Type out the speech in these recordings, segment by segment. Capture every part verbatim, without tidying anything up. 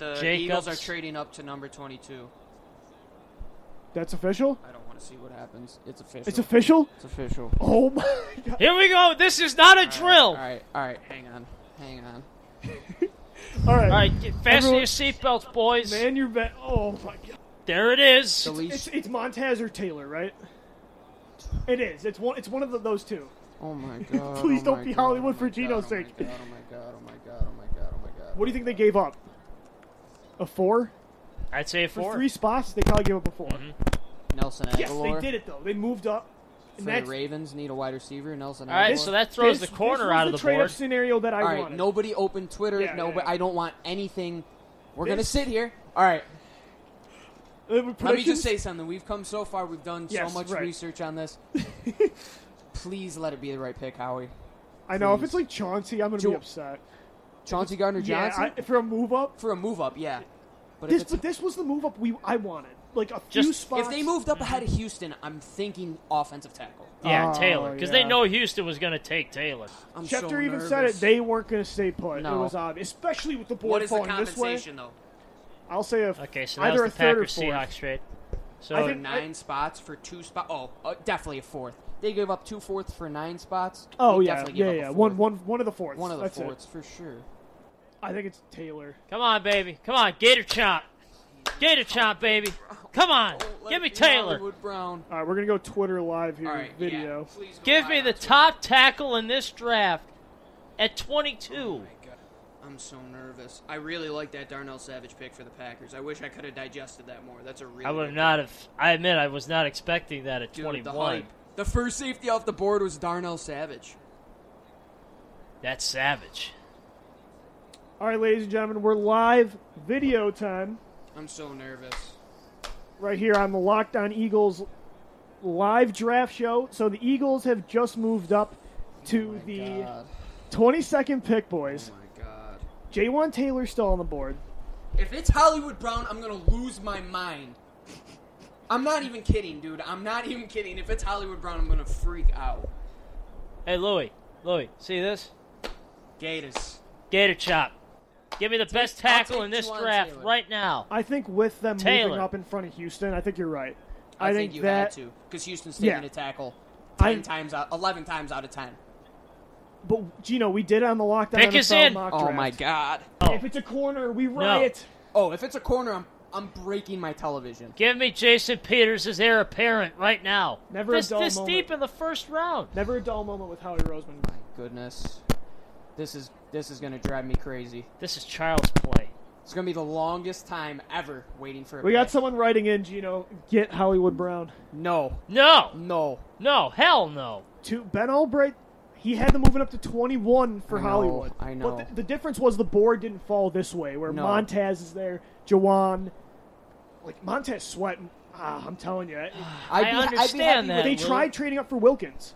The Jacobs. Eagles are trading up to number twenty-two. That's official? I don't want to see what happens. It's official. It's official? It's official. Oh, my God. Here we go. This is not a all right, drill. All right. All right. Hang on. Hang on. All right. All right. Fasten your seatbelts, boys. Man, you're bet. Oh, my God. There it is. It's, it's, it's Montez or Taylor, right? It is. It's one. It's one of the, those two. Oh, my God. Please oh don't be God, Hollywood oh for Gino's sake. Oh, my God. Oh, my God. Oh, my God. Oh, my God. What do you think they gave up? A four? I'd say a four. For three spots, they probably gave up a four. Mm-hmm. Nelson Aguilar. Yes, they did it, though. They moved up. And for the Ravens, need a wide receiver. Nelson Aguilar. All right, so that throws this, the corner out of the board. This trade-up scenario that I wanted. All right, wanted. Nobody open Twitter. Yeah, no, yeah, but yeah. I don't want anything. We're going to sit here. All right. Let me just say something. We've come so far. We've done yes, so much right. research on this. Please let it be the right pick, Howie. Please. I know. If it's like Chauncey, I'm going to be upset. Chauncey Gardner-Johnson? Yeah, I, for a move-up? For a move-up, yeah. But, this, but this was the move-up we I wanted. Like, a few just, spots. If they moved up ahead of Houston, I'm thinking offensive tackle. Yeah, oh, Taylor. Because yeah. they know Houston was going to take Taylor. I'm Schefter so even nervous. said it. They weren't going to stay put. No. It was obvious. Especially with the board falling this way. What is the compensation, though? I'll say a, okay, so either a third or fourth. Seahawks trade. So I think nine I, spots for two spots. Oh, uh, definitely a fourth. They gave up two fourths for nine spots. Oh, they yeah. Yeah, yeah. One, one, one of the fourths. One of the That's fourths, it. for sure. I think it's Taylor. Come on, baby. Come on. Gator chomp. Gator chomp, baby. Come on. Give me Taylor. Hollywood Brown. All right, we're going to go Twitter live here. All right, video. Yeah, give me the top tackle in this draft at twenty-two. Oh, my God. I'm so nervous. I really like that Darnell Savage pick for the Packers. I wish I could have digested that more. That's a really I would have not have. I admit I was not expecting that at Dude, twenty-one. The hype. The first safety off the board was Darnell Savage. That's savage. All right, ladies and gentlemen, we're live video time. I'm so nervous. Right here on the Locked On Eagles live draft show. So the Eagles have just moved up to oh the God. twenty-second pick, boys. Oh, my God. Jawaan Taylor still on the board. If it's Hollywood Brown, I'm going to lose my mind. I'm not even kidding, dude. I'm not even kidding. If it's Hollywood Brown, I'm going to freak out. Hey, Louie. Louie, see this? Gators. Gator chop. Give me the best tackle in this draft right now. I think with them moving up in front of Houston, I think you're right. I, I think, think you that, had to, because Houston's taking yeah. a tackle ten I, times out, eleven times out of ten. But Gino, we did it on the Lockdown Pick is in. Mock draft. Oh my God! Oh. If it's a corner, we riot. No. Oh, if it's a corner, I'm I'm breaking my television. Give me Jason Peters as heir apparent right now. Never this, a dull this moment. This deep in the first round. Never a dull moment with Howie Roseman. My goodness. This is this is going to drive me crazy. This is child's play. It's going to be the longest time ever waiting for a We play. Got someone writing in, Gino. Get Hollywood Brown. No. No. No. No. Hell no. To Ben Albright, he had them moving up to twenty-one for I know, Hollywood. I know. But the, the difference was the board didn't fall this way, where no. Montez is there, Jawaan. Like, Montez Sweat. Ah, I'm telling you. I'd be, I understand I'd that. They Luke. tried trading up for Wilkins.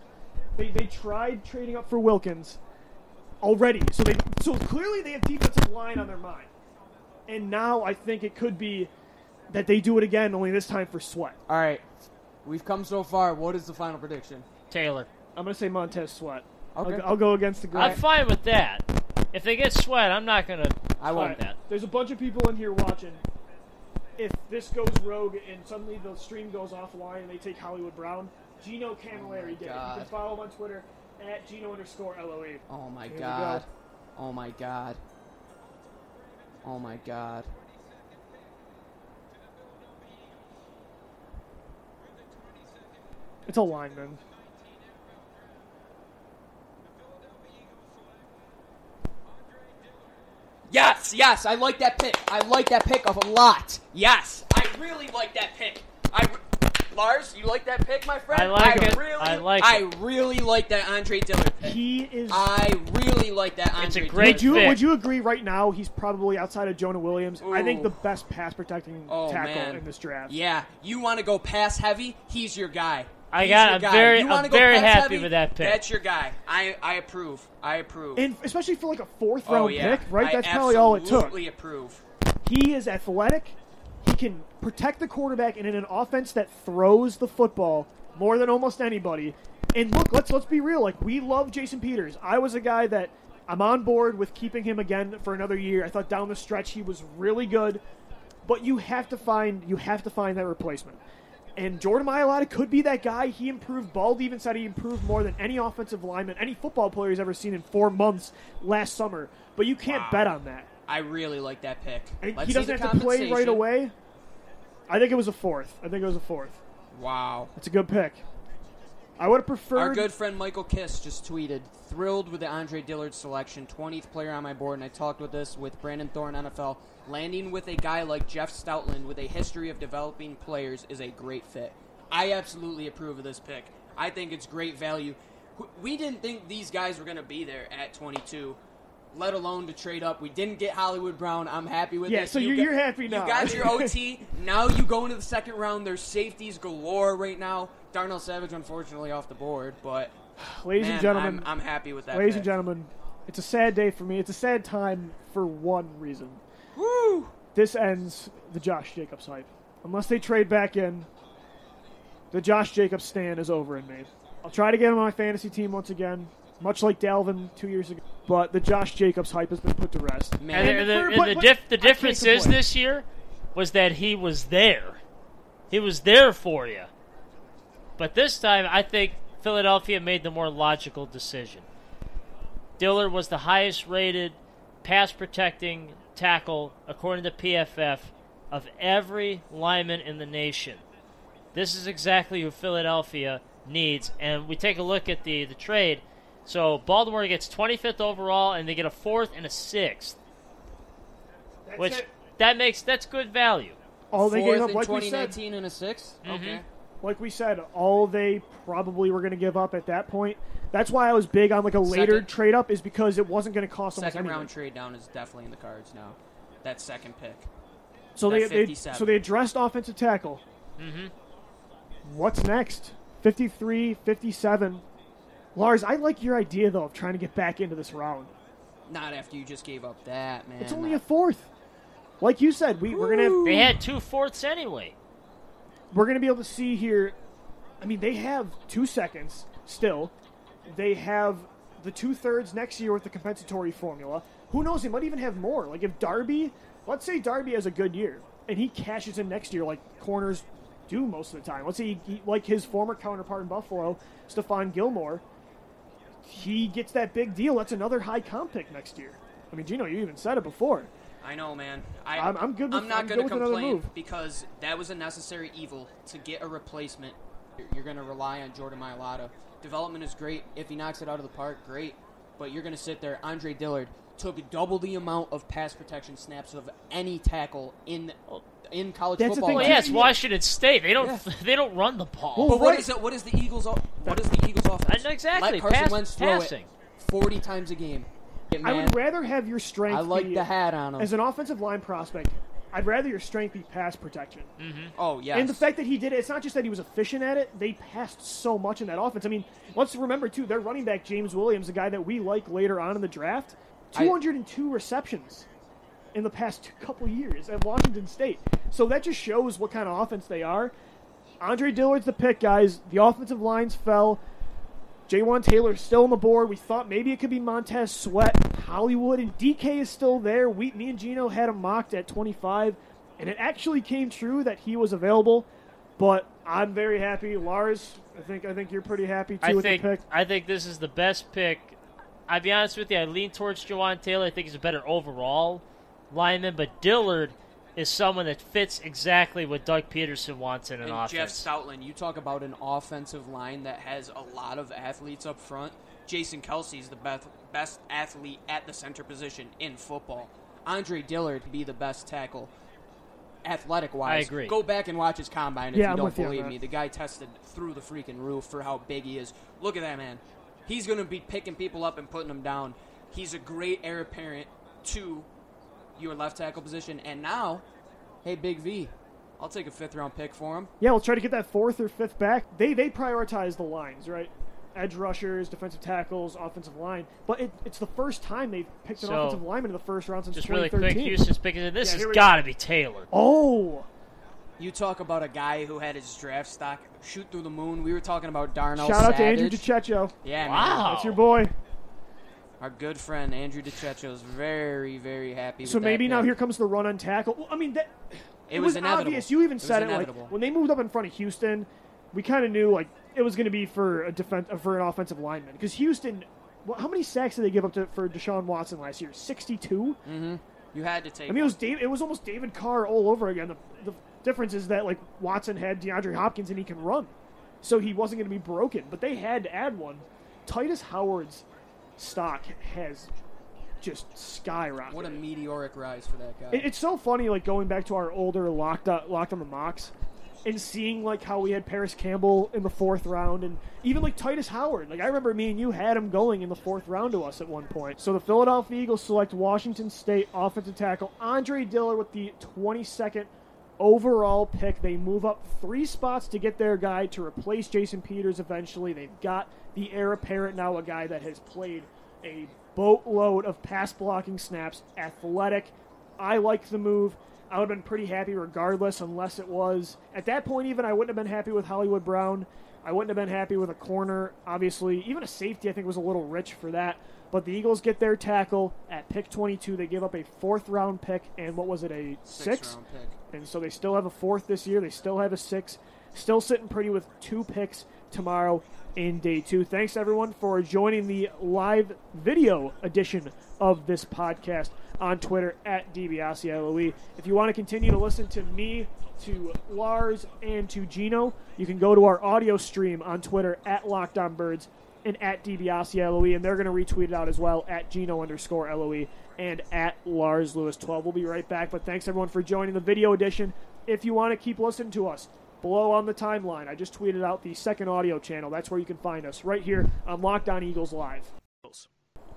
They They tried trading up for Wilkins. Already, so they so clearly they have defensive line on their mind, and now I think it could be that they do it again, only this time for Sweat. All right, we've come so far. What is the final prediction? Taylor. I'm gonna say Montez Sweat. Okay. I'll, I'll go against the grain. I'm fine with that. If they get Sweat, I'm not gonna. I want right. that. There's a bunch of people in here watching. If this goes rogue and suddenly the stream goes offline and they take Hollywood Brown, Gino Camilleri oh did it. You can follow him on Twitter. At Gino underscore L O E. Oh, my Here God. Go. Oh, my God. Oh, my God. It's a lineman. Yes, yes, I like that pick. I like that pick a lot. Yes, I really like that pick. I... Re- Lars, you like that pick, my friend? I like I it. Really, I like I it. really like that Andre Dillard pick. He is... I really like that Andre Dillard. It's a great Dillard. Would you, would you agree right now he's probably outside of Jonah Williams? Ooh. I think the best pass-protecting oh, tackle man. in this draft. Yeah. You want to go pass-heavy? He's your guy. I he's got. I'm guy. very, I'm very happy heavy? with that pick. That's your guy. I, I approve. I approve. And especially for like a fourth-round oh, yeah. pick, right? I That's probably all it took. I absolutely approve. He is athletic. He can protect the quarterback, and in an offense that throws the football more than almost anybody. And look, let's let's be real. Like, we love Jason Peters. I was a guy that I'm on board with keeping him again for another year. I thought down the stretch he was really good, but you have to find you have to find that replacement. And Jordan Mailata could be that guy. He improved. Bald even said he improved more than any offensive lineman, any football player he's ever seen in four months last summer. But you can't wow. bet on that. I really like that pick. And he doesn't have to play right away. I think it was a fourth. I think it was a fourth. Wow. That's a good pick. I would have preferred... Our good friend Michael Kiss just tweeted, thrilled with the Andre Dillard selection, twentieth player on my board, and I talked with this with Brandon Thorne, N F L. Landing with a guy like Jeff Stoutland with a history of developing players is a great fit. I absolutely approve of this pick. I think it's great value. We didn't think these guys were going to be there at twenty-two, let alone to trade up. We didn't get Hollywood Brown. I'm happy with yeah, this. Yeah, so you you're got, happy now. You got your O T. Now you go into the second round. There's safeties galore right now. Darnell Savage, unfortunately, off the board. But, ladies man, and gentlemen, I'm, I'm happy with that. Ladies pick. and gentlemen, it's a sad day for me. It's a sad time for one reason. Woo! This ends the Josh Jacobs hype. Unless they trade back in, the Josh Jacobs stand is over in me. I'll try to get him on my fantasy team once again, much like Dalvin two years ago. But the Josh Jacobs hype has been put to rest. Man. And, and the, and but, the, but, diff, the difference is this year was that he was there. He was there for you. But this time, I think Philadelphia made the more logical decision. Dillard was the highest-rated pass-protecting tackle, according to P F F, of every lineman in the nation. This is exactly who Philadelphia needs. And we take a look at the, the trade. So Baltimore gets twenty-fifth overall, and they get a fourth and a sixth, that's which it. that makes that's good value. All they gave up, like we said, twenty nineteen and a sixth. Mm-hmm. Okay, like we said, all they probably were going to give up at that point. That's why I was big on like a later second. trade up, is because it wasn't going to cost almost anything. Second round trade down is definitely in the cards now. That second pick. So they, they so they addressed offensive tackle. Mm-hmm. What's next? fifty-three, fifty-seven. Lars, I like your idea though of trying to get back into this round. Not after you just gave up that, man. It's only a fourth. Like you said, we, we're gonna have, they had two fourths anyway. We're gonna be able to see here. I mean, they have two seconds still. They have the two-thirds next year with the compensatory formula. Who knows? They might even have more. Like if Darby, let's say Darby has a good year, and he cashes in next year like corners do most of the time. Let's say, he, he, like his former counterpart in Buffalo, Stephon Gilmore, he gets that big deal. That's another high comp pick next year. I mean, Gino, you even said it before. I know, man. I, I'm, I'm good with, I'm not going to complain because that was a necessary evil to get a replacement. You're going to rely on Jordan Mailata. Development is great. If he knocks it out of the park, great. But you're going to sit there. Andre Dillard took double the amount of pass protection snaps of any tackle in in college That's football. The thing. Well, yes, Washington State. They don't yeah. they don't run the ball. Well, but what right. is it? What is the Eagles? What is the Eagles offense? Exactly. Let Carson Pass, Wentz throw passing. it forty times a game. I would rather have your strength. I like be, the hat on him as an offensive line prospect. I'd rather your strength be pass protection. Mm-hmm. Oh, yeah. And the fact that he did it, it's not just that he was efficient at it. They passed so much in that offense. I mean, let's remember, too, their running back, James Williams, a guy that we like later on in the draft, two hundred two I... receptions in the past couple years at Washington State. So that just shows what kind of offense they are. Andre Dillard's the pick, guys. The offensive lines fell. Jawaan Taylor's still on the board. We thought maybe it could be Montez Sweat, Hollywood, and D K is still there. We, me and Gino had him mocked at twenty-five, and it actually came true that he was available. But I'm very happy. Lars, I think I think you're pretty happy, too, I with think, the pick. I think this is the best pick. I'll be honest with you, I lean towards Jawaan Taylor. I think he's a better overall lineman, but Dillard is someone that fits exactly what Doug Peterson wants in an and offense. Jeff Stoutland, you talk about an offensive line that has a lot of athletes up front. Jason Kelce is the best, best athlete at the center position in football. Andre Dillard be the best tackle athletic-wise. I agree. Go back and watch his combine if yeah, you I'm don't believe you, me. The guy tested through the freaking roof for how big he is. Look at that man. He's going to be picking people up and putting them down. He's a great heir apparent to your left tackle position. And now, hey, Big V, I'll take a fifth-round pick for him. Yeah, we'll try to get that fourth or fifth back. They they prioritize the lines, right? Edge rushers, defensive tackles, offensive line. But it, it's the first time they've picked an so, offensive lineman in the first round since twenty thirteen. Just really quick, Houston's picking. This yeah, has got to be Taylor. Oh! You talk about a guy who had his draft stock shoot through the moon. We were talking about Darnell Shout Savage. Shout out to Andrew DiCecco. Yeah, wow. Man. That's your boy. our good friend Andrew DiCecco is very, very happy. So with maybe that now pick. Here comes the run on tackle. Well, I mean, that it, it was, was obvious. You even it said it like when they moved up in front of Houston, we kind of knew like it was going to be for a defense for an offensive lineman because Houston. Well, how many sacks did they give up to, for Deshaun Watson last year? sixty-two Mm-hmm. You had to take. I mean, it was Dave, it was almost David Carr all over again. The, the difference is that like Watson had DeAndre Hopkins and he can run, so he wasn't going to be broken. But they had to add one. Titus Howard's stock has just skyrocketed. What a meteoric rise for that guy. It, it's so funny, like, going back to our older Locked up, Locked on the Mocks and seeing, like, how we had Paris Campbell in the fourth round and even, like, Titus Howard. Like, I remember me and you had him going in the fourth round to us at one point. So the Philadelphia Eagles select Washington State offensive tackle Andre Dillard with the twenty-second overall pick. They move up three spots to get their guy to replace Jason Peters eventually. They've got the heir apparent now, a guy that has played a boatload of pass blocking snaps, athletic. I like the move. I would have been pretty happy regardless, unless it was at that point even I wouldn't have been happy with Hollywood Brown. I wouldn't have been happy with a corner, obviously. Even a safety I think was a little rich for that. But the Eagles get their tackle at pick twenty-two. They give up a fourth round pick and what was it, a six? Six round pick. And so they still have a fourth this year. They still have a six. Still sitting pretty with two picks tomorrow in day two. Thanks everyone for joining the live video edition of this podcast on Twitter at D B A S I L O E. If you want to continue to listen to me, to Lars, and to Gino, you can go to our audio stream on Twitter at LockedOnBirds and at D B A S I L O E, and they're going to retweet it out as well at Gino underscore L O E and at Lars Lewis twelve. We'll be right back, but thanks everyone for joining the video edition. If you want to keep listening to us, below on the timeline, I just tweeted out the second audio channel. That's where you can find us, right here on Locked On Eagles Live.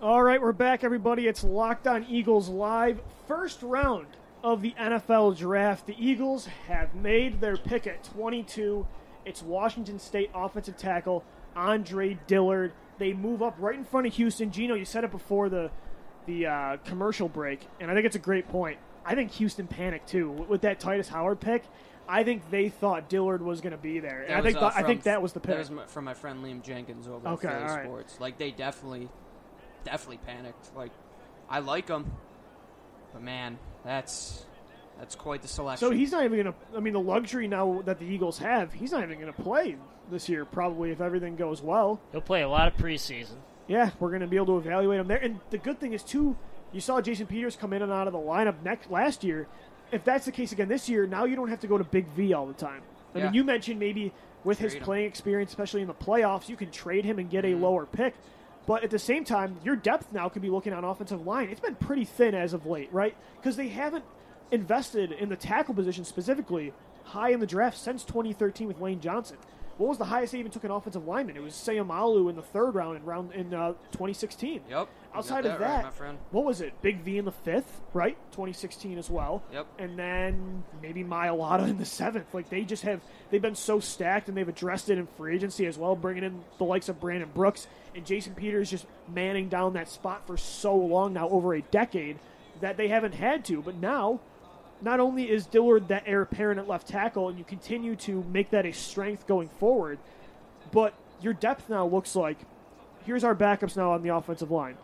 All right, we're back, everybody. It's Locked On Eagles Live. First round of the N F L Draft. The Eagles have made their pick at twenty-two. It's Washington State offensive tackle Andre Dillard. They move up right in front of Houston. Gino, you said it before the, the uh, commercial break, and I think it's a great point. I think Houston panicked, too, with that Titus Howard pick. I think they thought Dillard was going to be there. And I think th- from, I think that was the pick. That was my, from my friend Liam Jenkins over okay, at Philly Sports. Right. Like, they definitely definitely panicked. Like, I like him, but, man, that's that's quite the selection. So he's not even going to – I mean, the luxury now that the Eagles have, he's not even going to play this year probably if everything goes well. He'll play a lot of preseason. Yeah, we're going to be able to evaluate him there. And the good thing is, too, you saw Jason Peters come in and out of the lineup next, last year. If that's the case again this year, now you don't have to go to Big V all the time. I yeah. mean, you mentioned maybe with trade his playing him. experience, especially in the playoffs, you can trade him and get mm-hmm. a lower pick. But at the same time, your depth now could be looking on offensive line. It's been pretty thin as of late, right? Because they haven't invested in the tackle position specifically high in the draft since twenty thirteen with Lane Johnson. What was the highest they even took an offensive lineman? It was Sayamalu in the third round in round in uh, twenty sixteen. Yep. Outside that of that, right, my friend. What was it? Big V in the fifth, right? twenty sixteen as well. Yep. And then maybe Mailata in the seventh. Like they just have, they've been so stacked, and they've addressed it in free agency as well, bringing in the likes of Brandon Brooks and Jason Peters, just manning down that spot for so long now, over a decade, that they haven't had to, but now. Not only is Dillard that heir apparent at left tackle, and you continue to make that a strength going forward, but your depth now looks like, here's our backups now on the offensive line.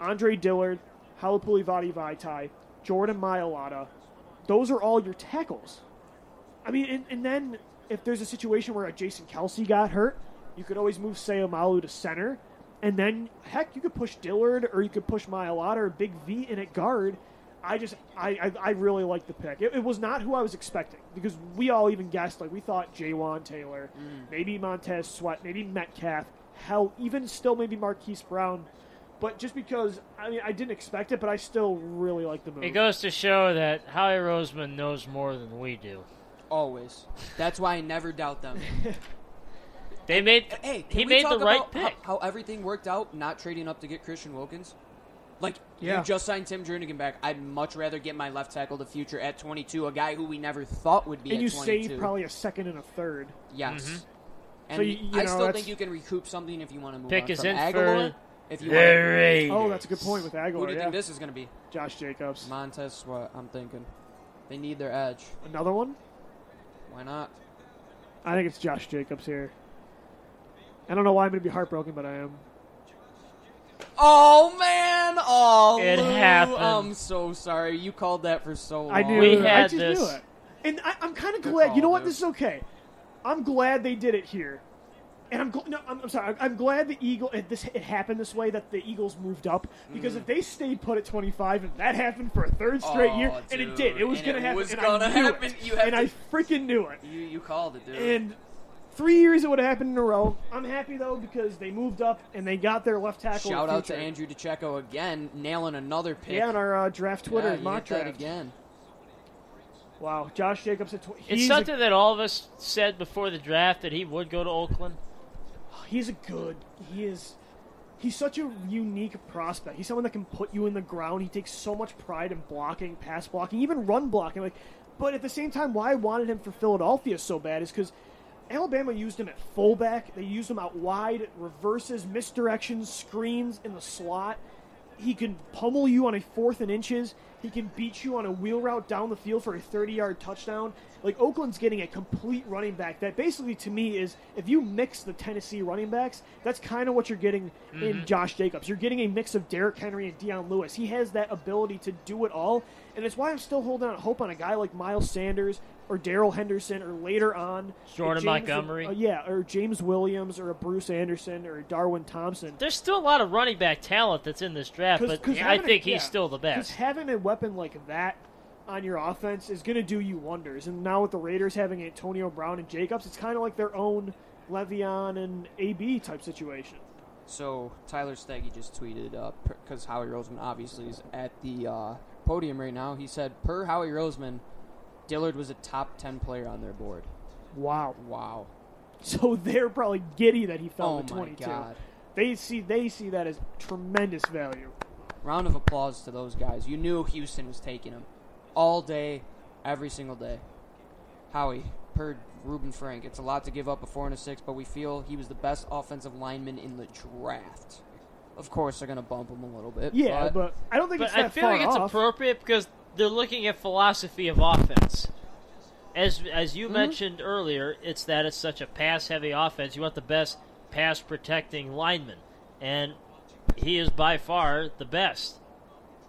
Andre Dillard, Halapulivaati Vaitai, Jordan Mailata, those are all your tackles. I mean, and, and then if there's a situation where a Jason Kelce got hurt, you could always move Sayamalu to center, and then, heck, you could push Dillard, or you could push Mailata or Big V in at guard. I just, I, I, I really like the pick. It, it was not who I was expecting because we all even guessed, like we thought Jawaan Taylor, mm. maybe Montez Sweat, maybe Metcalf, hell, even still maybe Marquise Brown. But just because, I mean, I didn't expect it, but I still really like the move. It goes to show that Howie Roseman knows more than we do. Always. That's why I never doubt them. They made, hey, he made the right pick. How, how everything worked out, not trading up to get Christian Wilkins. Like, yeah. You just signed Tim Jernigan back. I'd much rather get my left tackle the future at twenty-two, a guy who we never thought would be and at twenty-two. And you saved probably a second and a third. Yes. Mm-hmm. And so you, you I know, still that's... think you can recoup something if you want to move Pick on. Pick is in Aguilar, for if you want. Oh, that's a good point with Aguilar, Who do you yeah. think this is going to be? Josh Jacobs. Montez Sweat, I'm thinking. They need their edge. Another one? Why not? I think it's Josh Jacobs here. I don't know why I'm going to be heartbroken, but I am. Oh, man. Oh, it Lou. happened. I'm so sorry. You called that for so long. I knew. We had I just this. knew it. And I, I'm kind of glad. You know what? Dude. This is okay. I'm glad they did it here. And I'm gl- no, I'm, I'm sorry. I'm glad the Eagle. It, this it happened this way that the Eagles moved up because mm. if they stayed put at twenty-five and that happened for a third straight oh, year, dude. and it did, it was going to happen. Was and gonna I knew happen. It. You and to, I freaking knew it. You, you called it, dude. And three years it would have happened in a row. I'm happy though because they moved up and they got their left tackle. Shout out to Andrew DiCecco again, nailing another pick. Yeah, on our uh, draft Twitter yeah, mock draft again. Wow, Josh Jacobs at twenty. It's something a, that all of us said before the draft that he would go to Oakland. He's a good. He is. He's such a unique prospect. He's someone that can put you in the ground. He takes so much pride in blocking, pass blocking, even run blocking. Like, but at the same time, why I wanted him for Philadelphia so bad is because Alabama used him at fullback. They used him out wide, reverses, misdirections, screens in the slot. He can pummel you on a fourth and inches. He can beat you on a wheel route down the field for a thirty-yard touchdown. Like, Oakland's getting a complete running back that basically, to me, is if you mix the Tennessee running backs, that's kind of what you're getting mm-hmm. in Josh Jacobs. You're getting a mix of Derrick Henry and Deion Lewis. He has that ability to do it all, and it's why I'm still holding out hope on a guy like Miles Sanders or Darrell Henderson or later on. Jordan James, Montgomery. Uh, yeah, or James Williams or a Bruce Anderson or a Darwin Thompson. There's still a lot of running back talent that's in this draft, Cause, but cause I think a, yeah, he's still the best. Having a weapon like that on your offense is going to do you wonders. And now with the Raiders having Antonio Brown and Jacobs, it's kind of like their own Le'Veon and A B type situation. So Tyler Steggy just tweeted, because uh, Howie Roseman obviously is at the uh, podium right now. He said, per Howie Roseman, Dillard was a top ten player on their board. Wow. Wow. So they're probably giddy that he fell to twenty-two. Oh, my God. They see, they see that as tremendous value. Round of applause to those guys. You knew Houston was taking him all day, every single day. Howie, per Ruben Frank, it's a lot to give up a four and a six, but we feel he was the best offensive lineman in the draft. Of course, they're going to bump him a little bit. Yeah, but, but I don't think it's that far off. But I feel like it's appropriate because they're looking at philosophy of offense. As as you mm-hmm. mentioned earlier, it's that it's such a pass-heavy offense. You want the best pass-protecting lineman, and he is by far the best.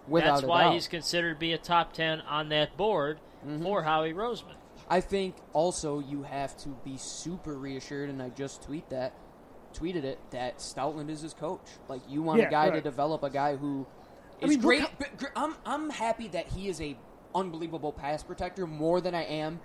Without That's why doubt. He's considered to be a top ten on that board mm-hmm. for Howie Roseman. I think also you have to be super reassured, and I just tweet that, tweeted it, that Stoutland is his coach. Like, you want yeah, a guy right. to develop a guy who... I mean, great. How- I'm I'm happy that he is a unbelievable pass protector more than I am,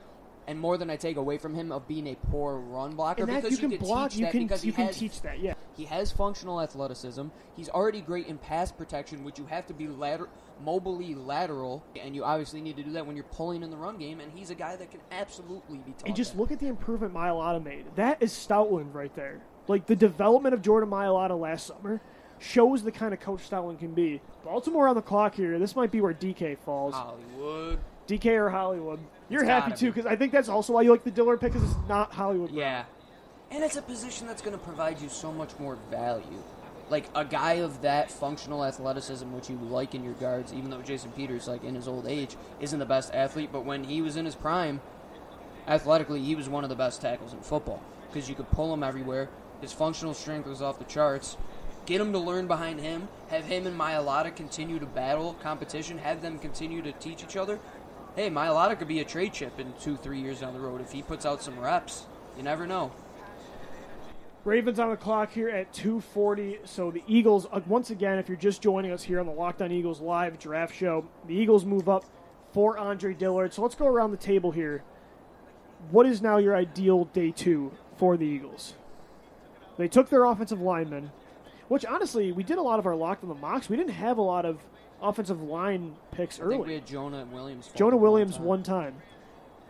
and more than I take away from him of being a poor run blocker. And that, because you, you can block, teach you that can, because you he can has, teach that. Yeah, he has functional athleticism. He's already great in pass protection, which you have to be later, mobily lateral, and you obviously need to do that when you're pulling in the run game. And he's a guy that can absolutely be taught. And just that. Look at the improvement Mailata made. That is Stoutland right there. Like, the development of Jordan Mailata last summer shows the kind of coach Stoutland can be. Baltimore on the clock here. This might be where D K falls. Hollywood. D K or Hollywood. You're it's happy, too, because I think that's also why you like the Dillard pick, because it's not Hollywood. Yeah. Brown. And it's a position that's going to provide you so much more value. Like, a guy of that functional athleticism, which you like in your guards, even though Jason Peters, like, in his old age, isn't the best athlete, but when he was in his prime, athletically, he was one of the best tackles in football, because you could pull him everywhere. His functional strength was off the charts. Get him to learn behind him, have him and Mailata continue to battle competition, have them continue to teach each other. Hey, Mailata could be a trade chip in two, three years down the road if he puts out some reps. You never know. Ravens on the clock here at two forty. So the Eagles, once again, if you're just joining us here on the Locked On Eagles live draft show, the Eagles move up for Andre Dillard. So let's go around the table here. What is now your ideal day two for the Eagles? They took their offensive lineman, which, honestly, we did a lot of our Locked On the mocks. We didn't have a lot of offensive line picks early. I think we had Jonah Williams. Jonah Williams one time. One time.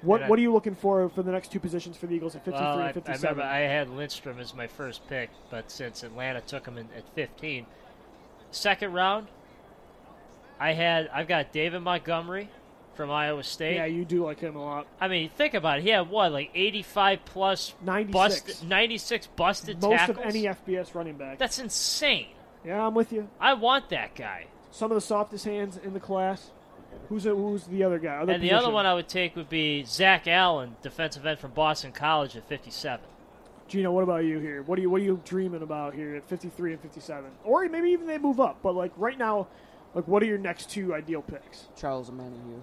What I, What are you looking for for the next two positions for the Eagles at fifty-three well, and fifty-seven? I, I remember I had Lindstrom as my first pick, but since Atlanta took him in, at fifteen. Second round, I had, I've got David Montgomery from Iowa State. Yeah, you do like him a lot. I mean, think about it. He had, what, like eighty-five plus ninety-six busted, ninety-six busted Most tackles? Most of any F B S running back. That's insane. Yeah, I'm with you. I want that guy. Some of the softest hands in the class. Who's a, who's the other guy? Other and position. The other one I would take would be Zach Allen, defensive end from Boston College at fifty-seven. Gino, what about you here? What are you what are you dreaming about here at fifty-three and fifty-seven? Or maybe even they move up. But like right now, like what are your next two ideal picks? Charles Omenihu.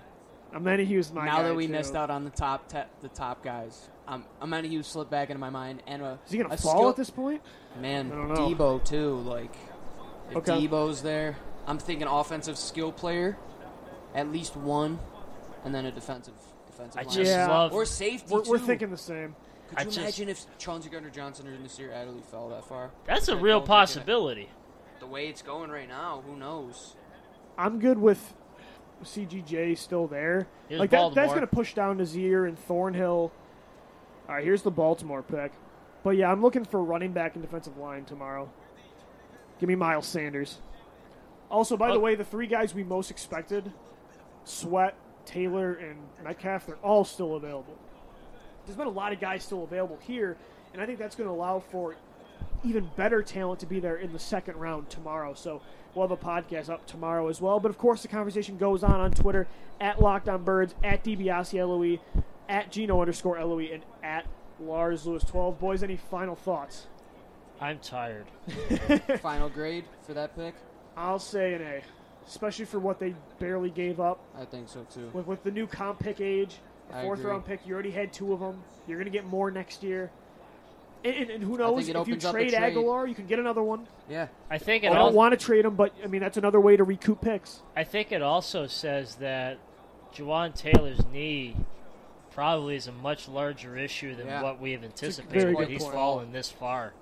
Omenihu's my now guy, that we too. Missed out on the top te- the top guys. Um, Omenihu slipped back into my mind. And a, is he gonna fall skill- at this point? Man, Debo too. Like if okay. Debo's there, I'm thinking offensive skill player, at least one, and then a defensive defensive. I line. Just yeah. love or safety. We're, too. We're thinking the same. Could I you just, imagine if Chauncey Gardner-Johnson or Nasir Adderley fell that far? That's a real possibility. The way it's going right now, who knows? I'm good with C G J still there. Here's like that, that's going to push down Nasir and Thornhill. All right, here's the Baltimore pick. But, yeah, I'm looking for running back and defensive line tomorrow. Give me Miles Sanders. Also, by oh. the way, the three guys we most expected, Sweat, Taylor, and Metcalf, they're all still available. There's been a lot of guys still available here, and I think that's going to allow for even better talent to be there in the second round tomorrow. So we'll have a podcast up tomorrow as well. But, of course, the conversation goes on on Twitter, at LockedOnBirds, at DiBiaseLoe, at Gino underscore Loe, and at Lars Lewis twelve. Boys, any final thoughts? I'm tired. Final grade for that pick? I'll say an A, especially for what they barely gave up. I think so, too. With, with the new comp pick age. Fourth-round pick. You already had two of them. You're going to get more next year. And, and, and who knows, if you trade, trade Aguilar, you can get another one. Yeah. I think. It I don't al- want to trade him, but, I mean, that's another way to recoup picks. I think it also says that Jawaan Taylor's knee probably is a much larger issue than yeah. what we have anticipated. When he's point. fallen this far.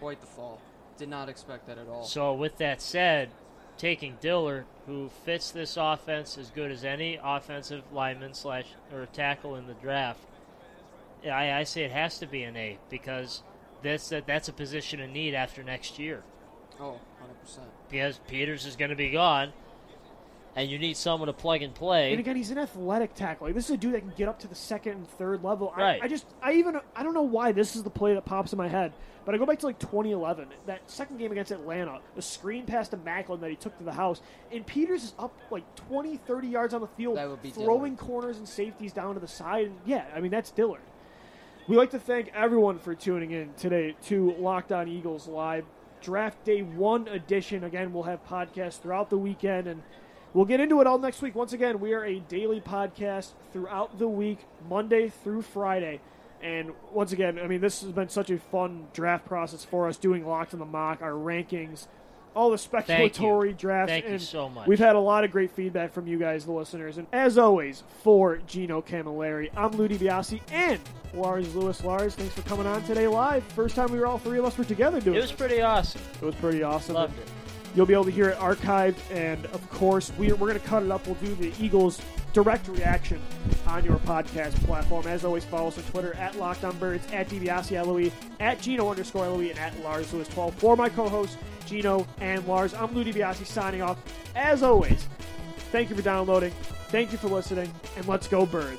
Quite the fall. Did not expect that at all. So with that said, taking Dillard, who fits this offense as good as any offensive lineman slash or tackle in the draft, I, I say it has to be an A because that's a, that's a position of need after next year. Oh, one hundred percent. Because Peters is going to be gone, and you need someone to plug and play. And again, he's an athletic tackle. Like, this is a dude that can get up to the second and third level. Right. I, I just, I even, I don't know why this is the play that pops in my head. But I go back to like twenty eleven, that second game against Atlanta, a screen pass to Macklin that he took to the house, and Peters is up like twenty, thirty yards on the field, throwing Dillard. Corners and safeties down to the side. And yeah, I mean, that's Dillard. We'd like to thank everyone for tuning in today to Locked On Eagles Live, Draft Day one edition. Again, we'll have podcasts throughout the weekend, and we'll get into it all next week. Once again, we are a daily podcast throughout the week, Monday through Friday. And once again, I mean, this has been such a fun draft process for us, doing Locked in the Mock, our rankings, all the speculatory Thank drafts. Thank and you so much. We've had a lot of great feedback from you guys, the listeners. And as always, for Gino Camilleri, I'm Lou DiBiase and Lars Lewis. Lars, thanks for coming on today live. First time we were all three of us were together doing it. It was this. pretty awesome. It was pretty awesome. Loved it. You'll be able to hear it archived, and, of course, we're, we're going to cut it up. We'll do the Eagles direct reaction on your podcast platform. As always, follow us on Twitter, at LockedOnBirds, at DiBiaseLoe, at Gino underscore Loe, and at Lars Lewis twelve. For my co-hosts, Gino and Lars, I'm Lou DiBiase signing off. As always, thank you for downloading, thank you for listening, and let's go Birds.